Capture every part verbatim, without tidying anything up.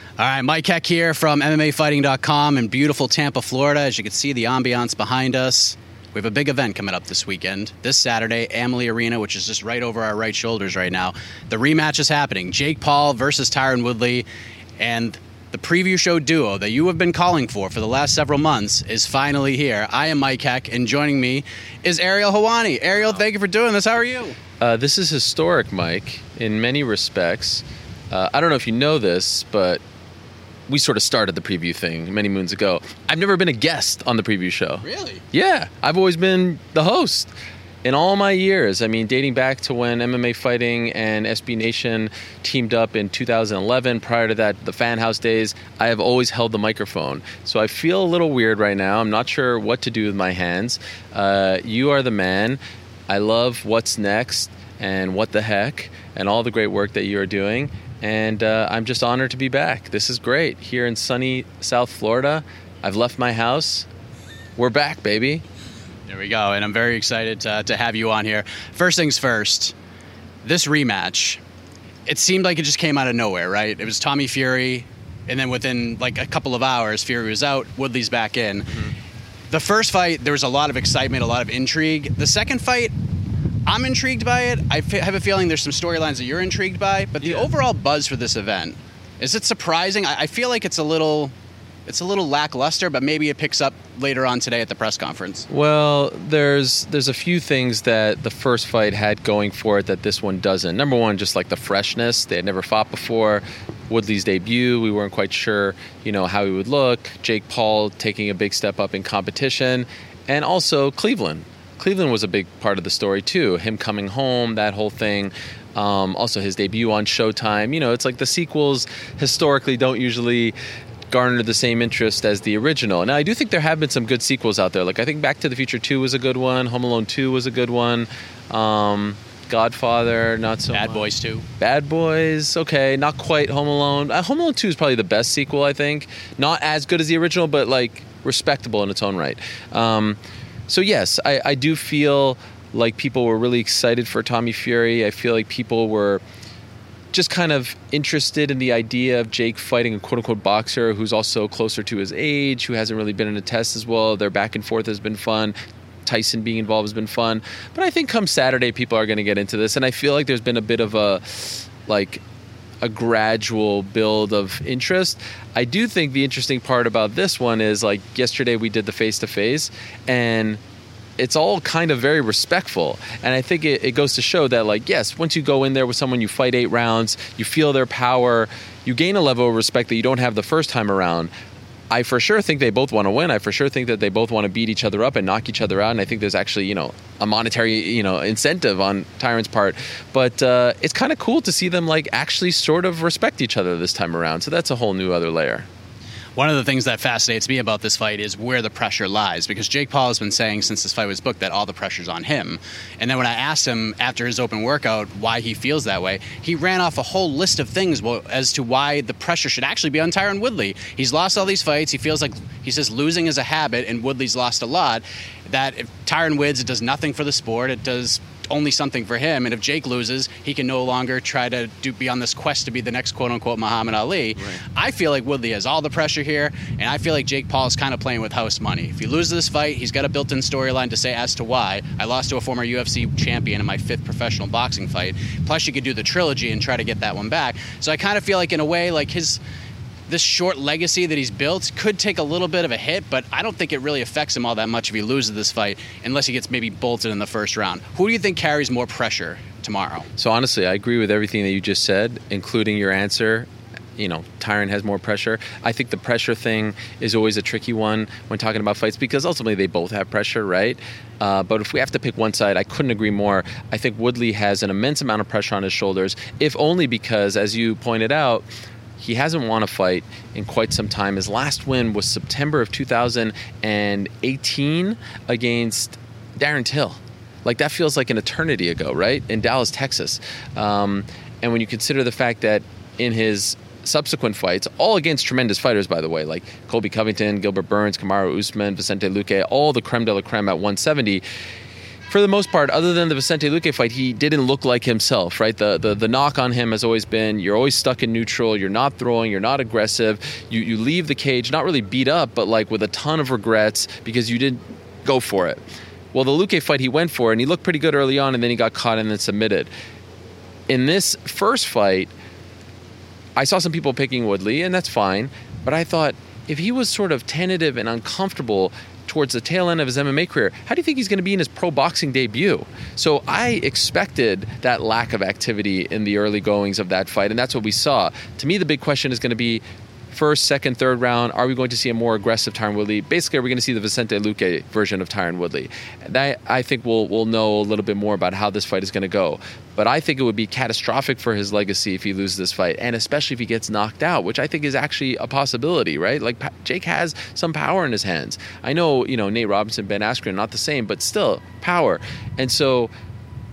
All right, Mike Heck here from M M A Fighting dot com in beautiful Tampa, Florida. As you can see, the ambiance behind us. We have a big event coming up this weekend, this Saturday, Amalie Arena, which is just right over our right shoulders right now. The rematch is happening, Jake Paul versus Tyron Woodley, and the preview show duo that you have been calling for for the last several months is finally here. I am Mike Heck, and joining me is Ariel Helwani. Ariel, thank you for doing this. How are you? Uh, this is historic, Mike, in many respects. Uh, I don't know if you know this, but we sort of started the preview thing many moons ago. I've never been a guest on the preview show. Really? Yeah. I've always been the host in all my years. I mean, dating back to when M M A Fighting and S B Nation teamed up in two thousand eleven. Prior to that, the Fan House days, I have always held the microphone. So I feel a little weird right now. I'm not sure what to do with my hands. Uh, you are the man. I love What's Next and What the Heck and all the great work that you are doing. And uh, I'm just honored to be back. This is great. Here in sunny South Florida, I've left my house. We're back, baby. There we go. And I'm very excited to, to have you on here. First things first, this rematch, it seemed like it just came out of nowhere, right? It was Tommy Fury, and then within like a couple of hours, Fury was out, Woodley's back in. Mm-hmm. The first fight, there was a lot of excitement, a lot of intrigue. The second fight, I'm intrigued by it. I f- have a feeling there's some storylines that you're intrigued by, but the yeah. overall buzz for this event, is it surprising? I-, I feel like it's a little, it's a little lackluster, but maybe it picks up later on today at the press conference. Well, there's there's a few things that the first fight had going for it that this one doesn't. Number one, just like the freshness. They had never fought before. Woodley's debut, we weren't quite sure, you know, how he would look. Jake Paul taking a big step up in competition, and also Cleveland. Cleveland was a big part of the story, too. Him coming home, that whole thing. Um, also, his debut on Showtime. You know, it's like the sequels historically don't usually garner the same interest as the original. Now, I do think there have been some good sequels out there. Like, I think Back to the Future two was a good one. Home Alone two was a good one. Um, Godfather, not so Bad much. Boys two. Bad Boys, okay. Not quite Home Alone. Uh, Home Alone two is probably the best sequel, I think. Not as good as the original, but, like, respectable in its own right. Um... So, yes, I, I do feel like people were really excited for Tommy Fury. I feel like people were just kind of interested in the idea of Jake fighting a quote-unquote boxer who's also closer to his age, who hasn't really been in a test as well. Their back and forth has been fun. Tyson being involved has been fun. But I think come Saturday, people are going to get into this. And I feel like there's been a bit of a, like, a gradual build of interest. I do think the interesting part about this one is, like, yesterday we did the face-to-face, and it's all kind of very respectful. And I think it, it goes to show that, like, yes, once you go in there with someone, you fight eight rounds, you feel their power, you gain a level of respect that you don't have the first time around. I for sure think they both want to win. I for sure think that they both want to beat each other up and knock each other out. And I think there's actually, you know, a monetary, you know, incentive on Tyron's part. But uh, it's kind of cool to see them, like, actually sort of respect each other this time around. So that's a whole new other layer. One of the things that fascinates me about this fight is where the pressure lies, because Jake Paul has been saying since this fight was booked that all the pressure's on him. And then when I asked him after his open workout why he feels that way, he ran off a whole list of things as to why the pressure should actually be on Tyron Woodley. He's lost all these fights. He feels like, he says, losing is a habit, and Woodley's lost a lot. That if Tyron wins, it does nothing for the sport. It does only something for him. And if Jake loses, he can no longer try to do, be on this quest to be the next quote-unquote Muhammad Ali. Right. I feel like Woodley has all the pressure here, and I feel like Jake Paul is kind of playing with house money. If he loses this fight, he's got a built-in storyline to say as to why. I lost to a former U F C champion in my fifth professional boxing fight. Plus, you could do the trilogy and try to get that one back. So I kind of feel like, in a way, like his... this short legacy that he's built could take a little bit of a hit, but I don't think it really affects him all that much if he loses this fight, unless he gets maybe bolted in the first round. Who do you think carries more pressure tomorrow? So honestly, I agree with everything that you just said, including your answer. You know, Tyron has more pressure. I think the pressure thing is always a tricky one when talking about fights, because ultimately they both have pressure, right? Uh, but if we have to pick one side, I couldn't agree more. I think Woodley has an immense amount of pressure on his shoulders, if only because, as you pointed out, he hasn't won a fight in quite some time. His last win was September of two thousand eighteen against Darren Till. Like, that feels like an eternity ago, right? In Dallas, Texas. Um, and when you consider the fact that in his subsequent fights, all against tremendous fighters, by the way, like Colby Covington, Gilbert Burns, Kamaru Usman, Vicente Luque, all the creme de la creme at one seventy, for the most part, other than the Vicente Luque fight, he didn't look like himself, right? The, the the knock on him has always been, you're always stuck in neutral, you're not throwing, you're not aggressive, you, you leave the cage, not really beat up, but like with a ton of regrets because you didn't go for it. Well, the Luque fight he went for, and he looked pretty good early on, and then he got caught and then submitted. In this first fight, I saw some people picking Woodley, and that's fine, but I thought, if he was sort of tentative and uncomfortable towards the tail end of his M M A career, how do you think he's going to be in his pro boxing debut? So I expected that lack of activity in the early goings of that fight, and that's what we saw. To me, the big question is going to be first, second, third round, are we going to see a more aggressive Tyron Woodley? Basically, are we going to see the Vicente Luque version of Tyron Woodley? That, I think we'll we'll know a little bit more about how this fight is going to go. But I think it would be catastrophic for his legacy if he loses this fight, and especially if he gets knocked out, which I think is actually a possibility, right? Like, Jake has some power in his hands. I know, you know, Nate Robinson, Ben Askren, not the same, but still, power. And so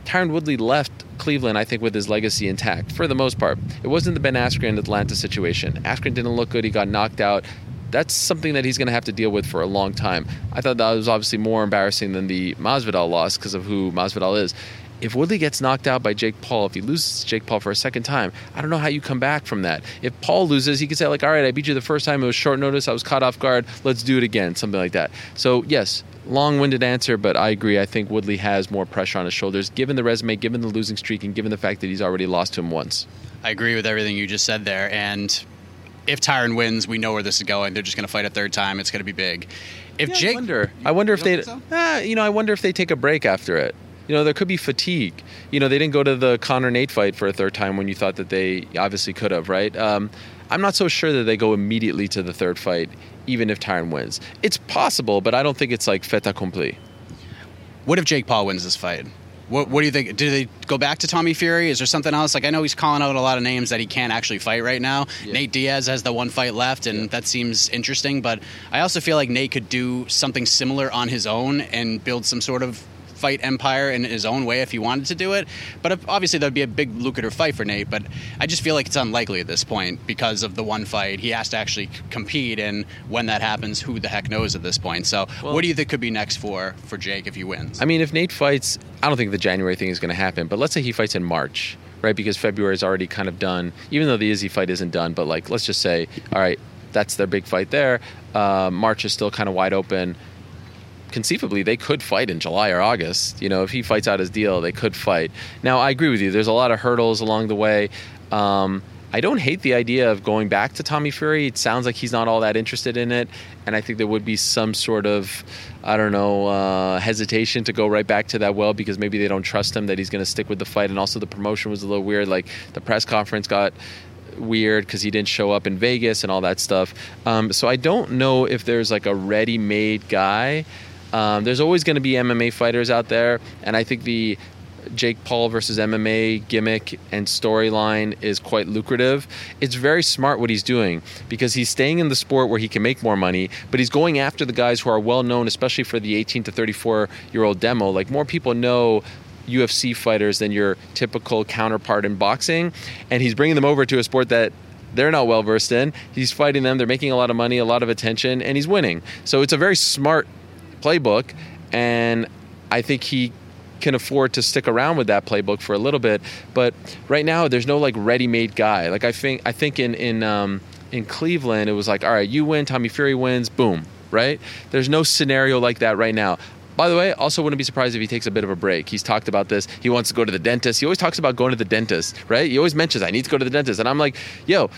Tyron Woodley left Cleveland, I think, with his legacy intact for the most part. It wasn't the Ben Askren Atlanta situation. Askren didn't look good. He got knocked out. That's something that he's going to have to deal with for a long time. I thought that was obviously more embarrassing than the Masvidal loss because of who Masvidal is. If Woodley gets knocked out by Jake Paul, if he loses to Jake Paul for a second time, I don't know how you come back from that. If Paul loses, he could say, like, all right, I beat you the first time. It was short notice. I was caught off guard. Let's do it again, something like that. So, yes, long-winded answer, but I agree. I think Woodley has more pressure on his shoulders, given the resume, given the losing streak, and given the fact that he's already lost to him once. I agree with everything you just said there. And if Tyron wins, we know where this is going. They're just going to fight a third time. It's going to be big. If yeah, Jake, I wonder, I wonder if they, so? ah, you know, I wonder if they take a break after it. You know, there could be fatigue. You know, they didn't go to the Conor-Nate fight for a third time when you thought that they obviously could have, right? Um, I'm not so sure that they go immediately to the third fight, even if Tyron wins. It's possible, but I don't think it's like fait accompli. What if Jake Paul wins this fight? What, what do you think? Do they go back to Tommy Fury? Is there something else? Like, I know he's calling out a lot of names that he can't actually fight right now. Yeah. Nate Diaz has the one fight left, and yeah. that seems interesting. But I also feel like Nate could do something similar on his own and build some sort of fight empire in his own way if he wanted to do it. But obviously that would be a big lucrative fight for Nate, but I just feel like it's unlikely at this point because of the one fight. He has to actually compete, and when that happens, who the heck knows at this point. So well, what do you think could be next for, for Jake if he wins? I mean, if Nate fights, I don't think the January thing is going to happen, but let's say he fights in March, right? Because February is already kind of done, even though the Izzy fight isn't done, but like, let's just say, all right, that's their big fight there. Uh, March is still kind of wide open. Conceivably, they could fight in July or August. You know, if he fights out his deal, they could fight. Now, I agree with you. There's a lot of hurdles along the way. Um, I don't hate the idea of going back to Tommy Fury. It sounds like he's not all that interested in it. And I think there would be some sort of, I don't know, uh, hesitation to go right back to that well because maybe they don't trust him that he's going to stick with the fight. And also the promotion was a little weird. Like, the press conference got weird because he didn't show up in Vegas and all that stuff. Um, so I don't know if there's like a ready-made guy. Um, there's always going to be M M A fighters out there, and I think the Jake Paul versus M M A gimmick and storyline is quite lucrative. It's very smart what he's doing because he's staying in the sport where he can make more money, but he's going after the guys who are well-known, especially for the eighteen to thirty-four-year-old demo. Like, more people know U F C fighters than your typical counterpart in boxing, and he's bringing them over to a sport that they're not well-versed in. He's fighting them. They're making a lot of money, a lot of attention, and he's winning. So it's a very smart playbook, and I think he can afford to stick around with that playbook for a little bit. But right now, there's no like ready-made guy. Like I think, I think in in um, in Cleveland, it was like, all right, you win, Tommy Fury wins, boom, right? There's no scenario like that right now. By the way, also wouldn't be surprised if he takes a bit of a break. He's talked about this. He wants to go to the dentist. He always talks about going to the dentist, right? He always mentions, I need to go to the dentist. And I'm like, yo,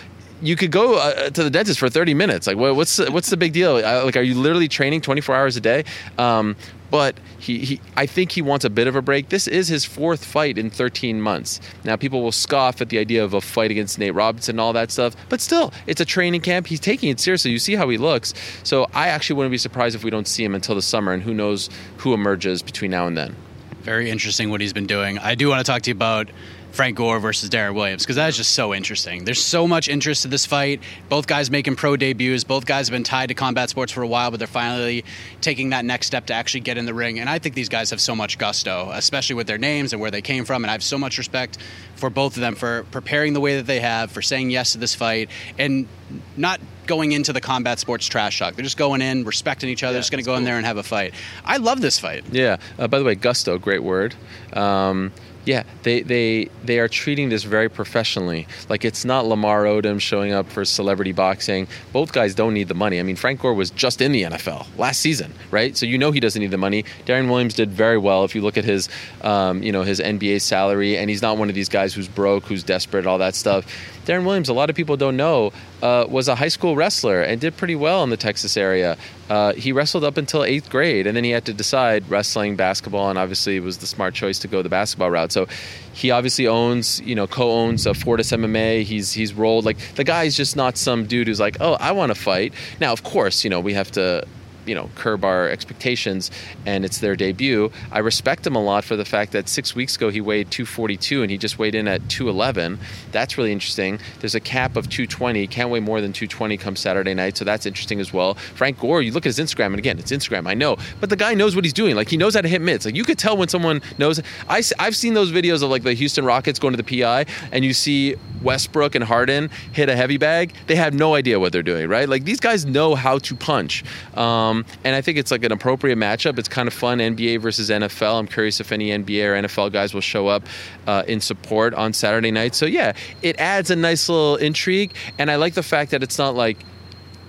you could go uh, to the dentist for thirty minutes. Like, what's what's the big deal? Like, are you literally training twenty-four hours a day? Um, but he, he, I think he wants a bit of a break. This is his fourth fight in thirteen months. Now, people will scoff at the idea of a fight against Nate Robinson and all that stuff. But still, it's a training camp. He's taking it seriously. You see how he looks. So I actually wouldn't be surprised if we don't see him until the summer. And who knows who emerges between now and then. Very interesting what he's been doing. I do want to talk to you about Frank Gore versus Darren Williams, because that is just so interesting. There's so much interest to this fight. Both guys making pro debuts. Both guys have been tied to combat sports for a while, but they're finally taking that next step to actually get in the ring. And I think these guys have so much gusto, especially with their names and where they came from. And I have so much respect for both of them for preparing the way that they have, for saying yes to this fight, and not going into the combat sports trash talk. They're just going in, respecting each other. Yeah, just going to go cool. in there and have a fight. I love this fight. Yeah. Uh, by the way, gusto, great word. Um, Yeah, they, they they are treating this very professionally. Like, it's not Lamar Odom showing up for celebrity boxing. Both guys don't need the money. I mean, Frank Gore was just in the N F L last season, right? So you know he doesn't need the money. Darren Williams did very well. If you look at his, um, you know, his N B A salary, and he's not one of these guys who's broke, who's desperate, all that stuff. Darren Williams, a lot of people don't know, uh, was a high school wrestler and did pretty well in the Texas area. Uh, he wrestled up until eighth grade, and then he had to decide wrestling, basketball, and obviously it was the smart choice to go the basketball route. So he obviously owns, you know, co-owns a Fortis M M A. He's he's rolled. Like, the guy's just not some dude who's like, oh, I want to fight. Now, of course, you know, we have to, you know, curb our expectations, and it's their debut. I respect him a lot for the fact that six weeks ago he weighed two forty-two and he just weighed in at two eleven. That's really interesting. There's a cap of two twenty. Can't weigh more than two twenty come Saturday night, so that's interesting as well. Frank Gore, you look at his Instagram, and again, it's Instagram, I know, but the guy knows what he's doing. Like, he knows how to hit mitts. Like, you could tell when someone knows. I, I've seen those videos of like the Houston Rockets going to the P I, and you see Westbrook and Harden hit a heavy bag. They have no idea what they're doing, right? Like, these guys know how to punch. Um, And I think it's like an appropriate matchup. It's kind of fun, N B A versus N F L. I'm curious if any N B A or N F L guys will show up uh, in support on Saturday night. So, yeah, it adds a nice little intrigue. And I like the fact that it's not like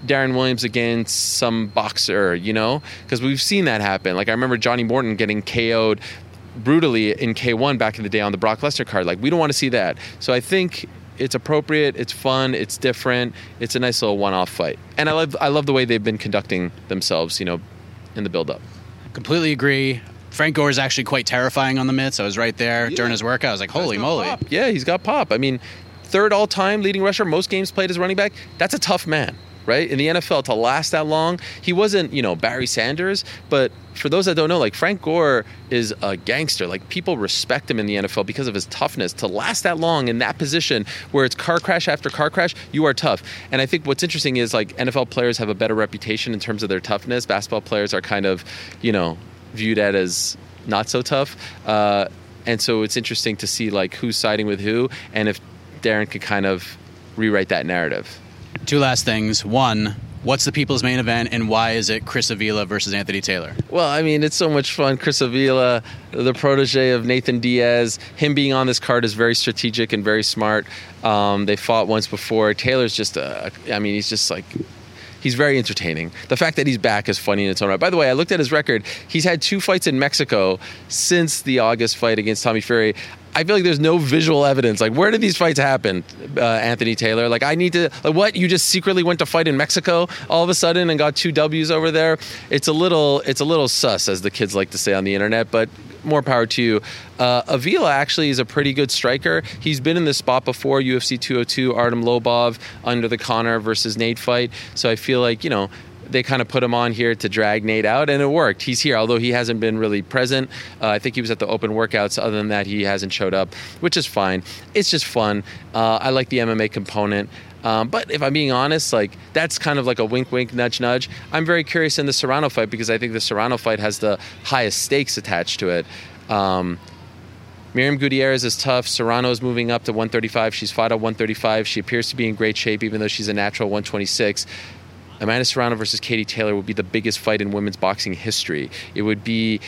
Darren Williams against some boxer, you know, because we've seen that happen. Like, I remember Johnny Morton getting K O'd brutally in K one back in the day on the Brock Lesnar card. Like, we don't want to see that. So I think it's appropriate, it's fun, it's different, it's a nice little one-off fight. And I love I love the way they've been conducting themselves, you know, in the build-up. Completely agree. Frank Gore is actually quite terrifying on the mitts. I was right there yeah. during his workout. I was like, holy moly. Pop. Yeah, he's got pop. I mean, third all-time leading rusher, most games played as running back. That's a tough man, right? In the N F L, to last that long, he wasn't, you know, Barry Sanders, but for those that don't know, like, Frank Gore is a gangster. Like, people respect him in the N F L because of his toughness. To last that long in that position where it's car crash after car crash, you are tough. And I think what's interesting is, like, N F L players have a better reputation in terms of their toughness. Basketball players are kind of, you know, viewed at as not so tough. Uh, and so it's interesting to see, like, who's siding with who and if Darren could kind of rewrite that narrative. Two last things. One, what's the people's main event, and why is it Chris Avila versus Anthony Taylor? Well, I mean, it's so much fun. Chris Avila, the protege of Nathan Diaz, him being on this card is very strategic and very smart. Um, they fought once before. Taylor's just, a, I mean, he's just like, he's very entertaining. The fact that he's back is funny in its own right. By the way, I looked at his record. He's had two fights in Mexico since the August fight against Tommy Fury. I feel like there's no visual evidence. Like, where did these fights happen, uh, Anthony Taylor? Like, I need to... Like, what? You just secretly went to fight in Mexico all of a sudden and got two W's over there? It's a little it's a little sus, as the kids like to say on the internet, but more power to you. Uh, Avila actually is a pretty good striker. He's been in this spot before, U F C two oh two, Artem Lobov, under the Conor versus Nate fight. So I feel like, you know, they kind of put him on here to drag Nate out, and it worked. He's here, although he hasn't been really present. Uh, I think he was at the open workouts. Other than that, he hasn't showed up, which is fine. It's just fun. Uh, I like the M M A component. Um, but if I'm being honest, like, that's kind of like a wink, wink, nudge, nudge. I'm very curious in the Serrano fight because I think the Serrano fight has the highest stakes attached to it. Um, Miriam Gutierrez is tough. Serrano's moving up to one thirty-five. She's fought at one thirty-five. She appears to be in great shape, even though she's a natural one twenty-six. Amanda Serrano versus Katie Taylor would be the biggest fight in women's boxing history. It would be,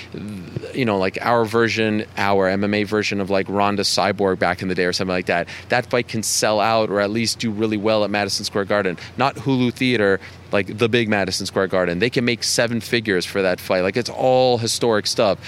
you know, like our version, our M M A version of like Ronda Cyborg back in the day or something like that. That fight can sell out or at least do really well at Madison Square Garden. Not Hulu Theater, like the big Madison Square Garden. They can make seven figures for that fight. Like, it's all historic stuff.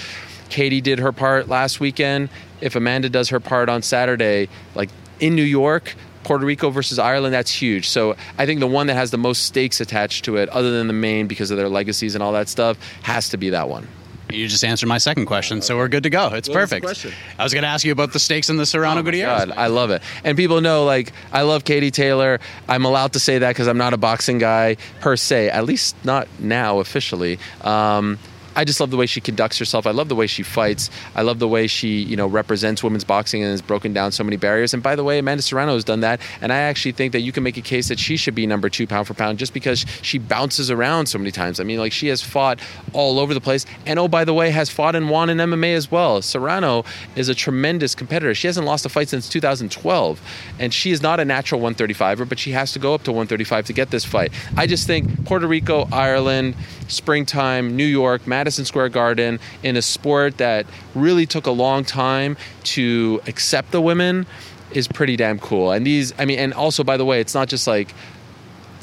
Katie did her part last weekend. If Amanda does her part on Saturday, like in New York, Puerto Rico versus Ireland, that's huge. So I think the one that has the most stakes attached to it, other than the main because of their legacies and all that stuff, has to be that one. You just answered my second question, so we're good to go. It's what perfect. Was I was going to ask you about the stakes in the Serrano oh Gutierrez. God, I love it. And people know, like, I love Katie Taylor. I'm allowed to say that because I'm not a boxing guy per se, at least not now officially. Um, I just love the way she conducts herself. I love the way she fights. I love the way she, you know, represents women's boxing and has broken down so many barriers. And by the way, Amanda Serrano has done that. And I actually think that you can make a case that she should be number two pound for pound just because she bounces around so many times. I mean, like, she has fought all over the place. And, oh, by the way, has fought and won in M M A as well. Serrano is a tremendous competitor. She hasn't lost a fight since two thousand twelve. And she is not a natural one thirty-fiver, but she has to go up to one thirty-five to get this fight. I just think Puerto Rico, Ireland, springtime, New York, Madison, Madison Square Garden, in a sport that really took a long time to accept the women, is pretty damn cool. And these, I mean, and also, by the way, it's not just like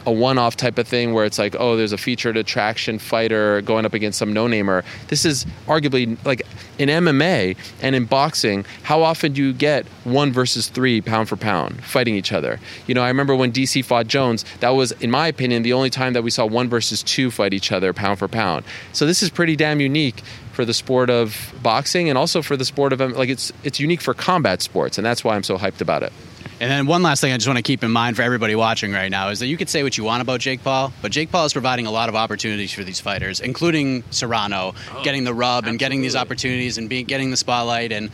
a one-off type of thing where it's like, oh, there's a featured attraction fighter going up against some no-namer. This is arguably, like, in M M A and in boxing, how often do you get one versus three pound for pound fighting each other? You know, I remember when D C fought Jones, that was, in my opinion, the only time that we saw one versus two fight each other pound for pound. So this is pretty damn unique for the sport of boxing, and also for the sport of, like, it's it's unique for combat sports, and that's why I'm so hyped about it. And then one last thing I just want to keep in mind for everybody watching right now is that you could say what you want about Jake Paul, but Jake Paul is providing a lot of opportunities for these fighters, including Serrano, oh, getting the rub absolutely. and getting these opportunities and being, getting the spotlight, and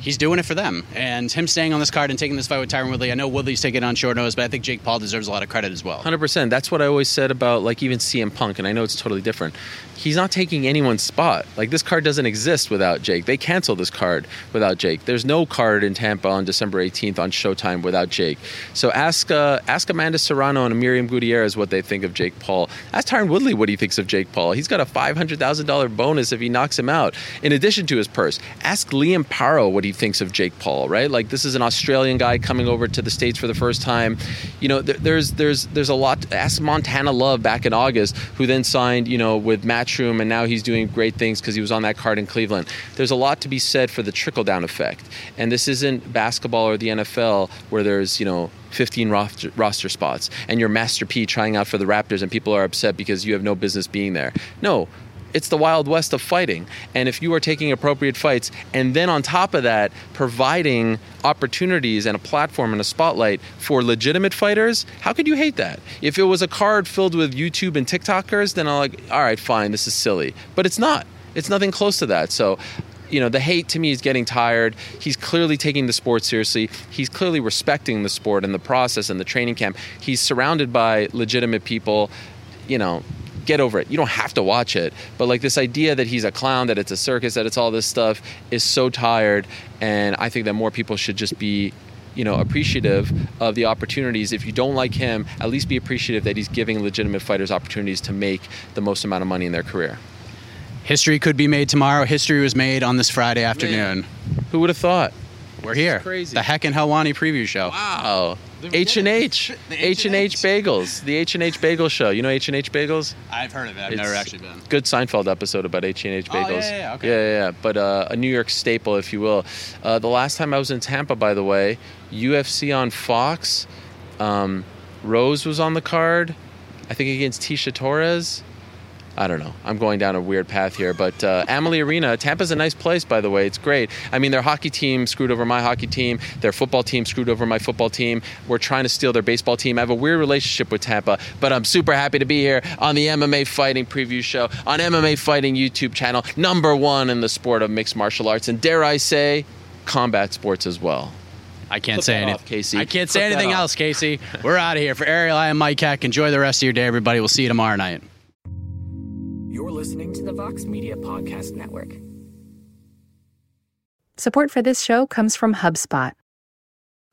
he's doing it for them. And him staying on this card and taking this fight with Tyron Woodley, I know Woodley's taking it on short notice, but I think Jake Paul deserves a lot of credit as well. one hundred percent. That's what I always said about, like, even C M Punk, and I know it's totally different. He's not taking anyone's spot. Like, this card doesn't exist without Jake. They canceled this card without Jake. There's no card in Tampa on December eighteenth on Showtime without Jake. So ask uh, ask Amanda Serrano and Miriam Gutierrez what they think of Jake Paul. Ask Tyron Woodley what he thinks of Jake Paul. He's got a five hundred thousand dollars bonus if he knocks him out, in addition to his purse. Ask Liam Paro what he thinks of Jake Paul, right? Like, this is an Australian guy coming over to the States for the first time. You know, th- there's there's there's a lot. Ask Montana Love back in August, who then signed, you know, with Matt Room, and now he's doing great things because he was on that card in Cleveland. There's a lot to be said for the trickle-down effect, and this isn't basketball or the N F L where there's, you know, fifteen roster, roster spots and you're Master P trying out for the Raptors and people are upset because you have no business being there. No, it's the Wild West of fighting, and if you are taking appropriate fights and then on top of that providing opportunities and a platform and a spotlight for legitimate fighters, how could you hate that? If it was a card filled with YouTube and TikTokers, then I'm like, all right, fine, this is silly. But it's not. It's nothing close to that. So, you know, the hate to me is getting tired. He's clearly taking the sport seriously. He's clearly respecting the sport and the process and the training camp. He's surrounded by legitimate people, you know. Get over it. You don't have to watch it. But, like, this idea that he's a clown, that it's a circus, that it's all this stuff is so tired. And I think that more people should just be, you know, appreciative of the opportunities. If you don't like him, at least be appreciative that he's giving legitimate fighters opportunities to make the most amount of money in their career. History could be made tomorrow. History was made on this Friday afternoon. Man, who would have thought? We're here. Crazy. The Heck and Helwani preview show. Wow. H and H, H and H Bagels, the H and H Bagel show. You know H and H Bagels? I've heard of it. I've it's never actually been. Good Seinfeld episode about H and H Bagels. Oh, yeah, yeah, yeah. Okay. Yeah, yeah, yeah. But uh, a New York staple, if you will. Uh, the last time I was in Tampa, by the way, U F C on Fox. Um, Rose was on the card, I think, against Tisha Torres. I don't know. I'm going down a weird path here. But uh, Amalie Arena, Tampa's a nice place, by the way. It's great. I mean, their hockey team screwed over my hockey team. Their football team screwed over my football team. We're trying to steal their baseball team. I have a weird relationship with Tampa, but I'm super happy to be here on the M M A Fighting Preview Show, on M M A Fighting YouTube channel, number one in the sport of mixed martial arts, and dare I say, combat sports as well. I can't Flip say anything, off, Casey. I can't Flip say anything else, Casey. We're out of here. For Ariel, I am Mike Heck. Enjoy the rest of your day, everybody. We'll see you tomorrow night. You're listening to the Vox Media Podcast Network. Support for this show comes from HubSpot.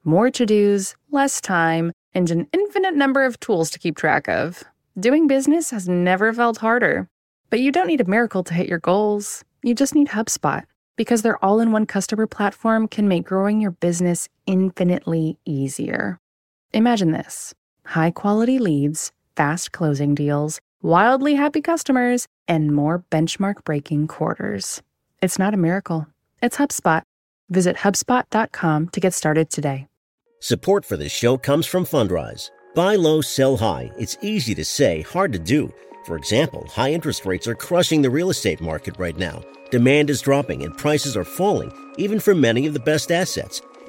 More to-dos, less time, and an infinite number of tools to keep track of. Doing business has never felt harder. But you don't need a miracle to hit your goals. You just need HubSpot, because their all-in-one customer platform can make growing your business infinitely easier. Imagine this: high-quality leads, fast closing deals, wildly happy customers, and more benchmark-breaking quarters. It's not a miracle. It's HubSpot. Visit HubSpot dot com to get started today. Support for this show comes from Fundrise. Buy low, sell high. It's easy to say, hard to do. For example, high interest rates are crushing the real estate market right now. Demand is dropping and prices are falling, even for many of the best assets.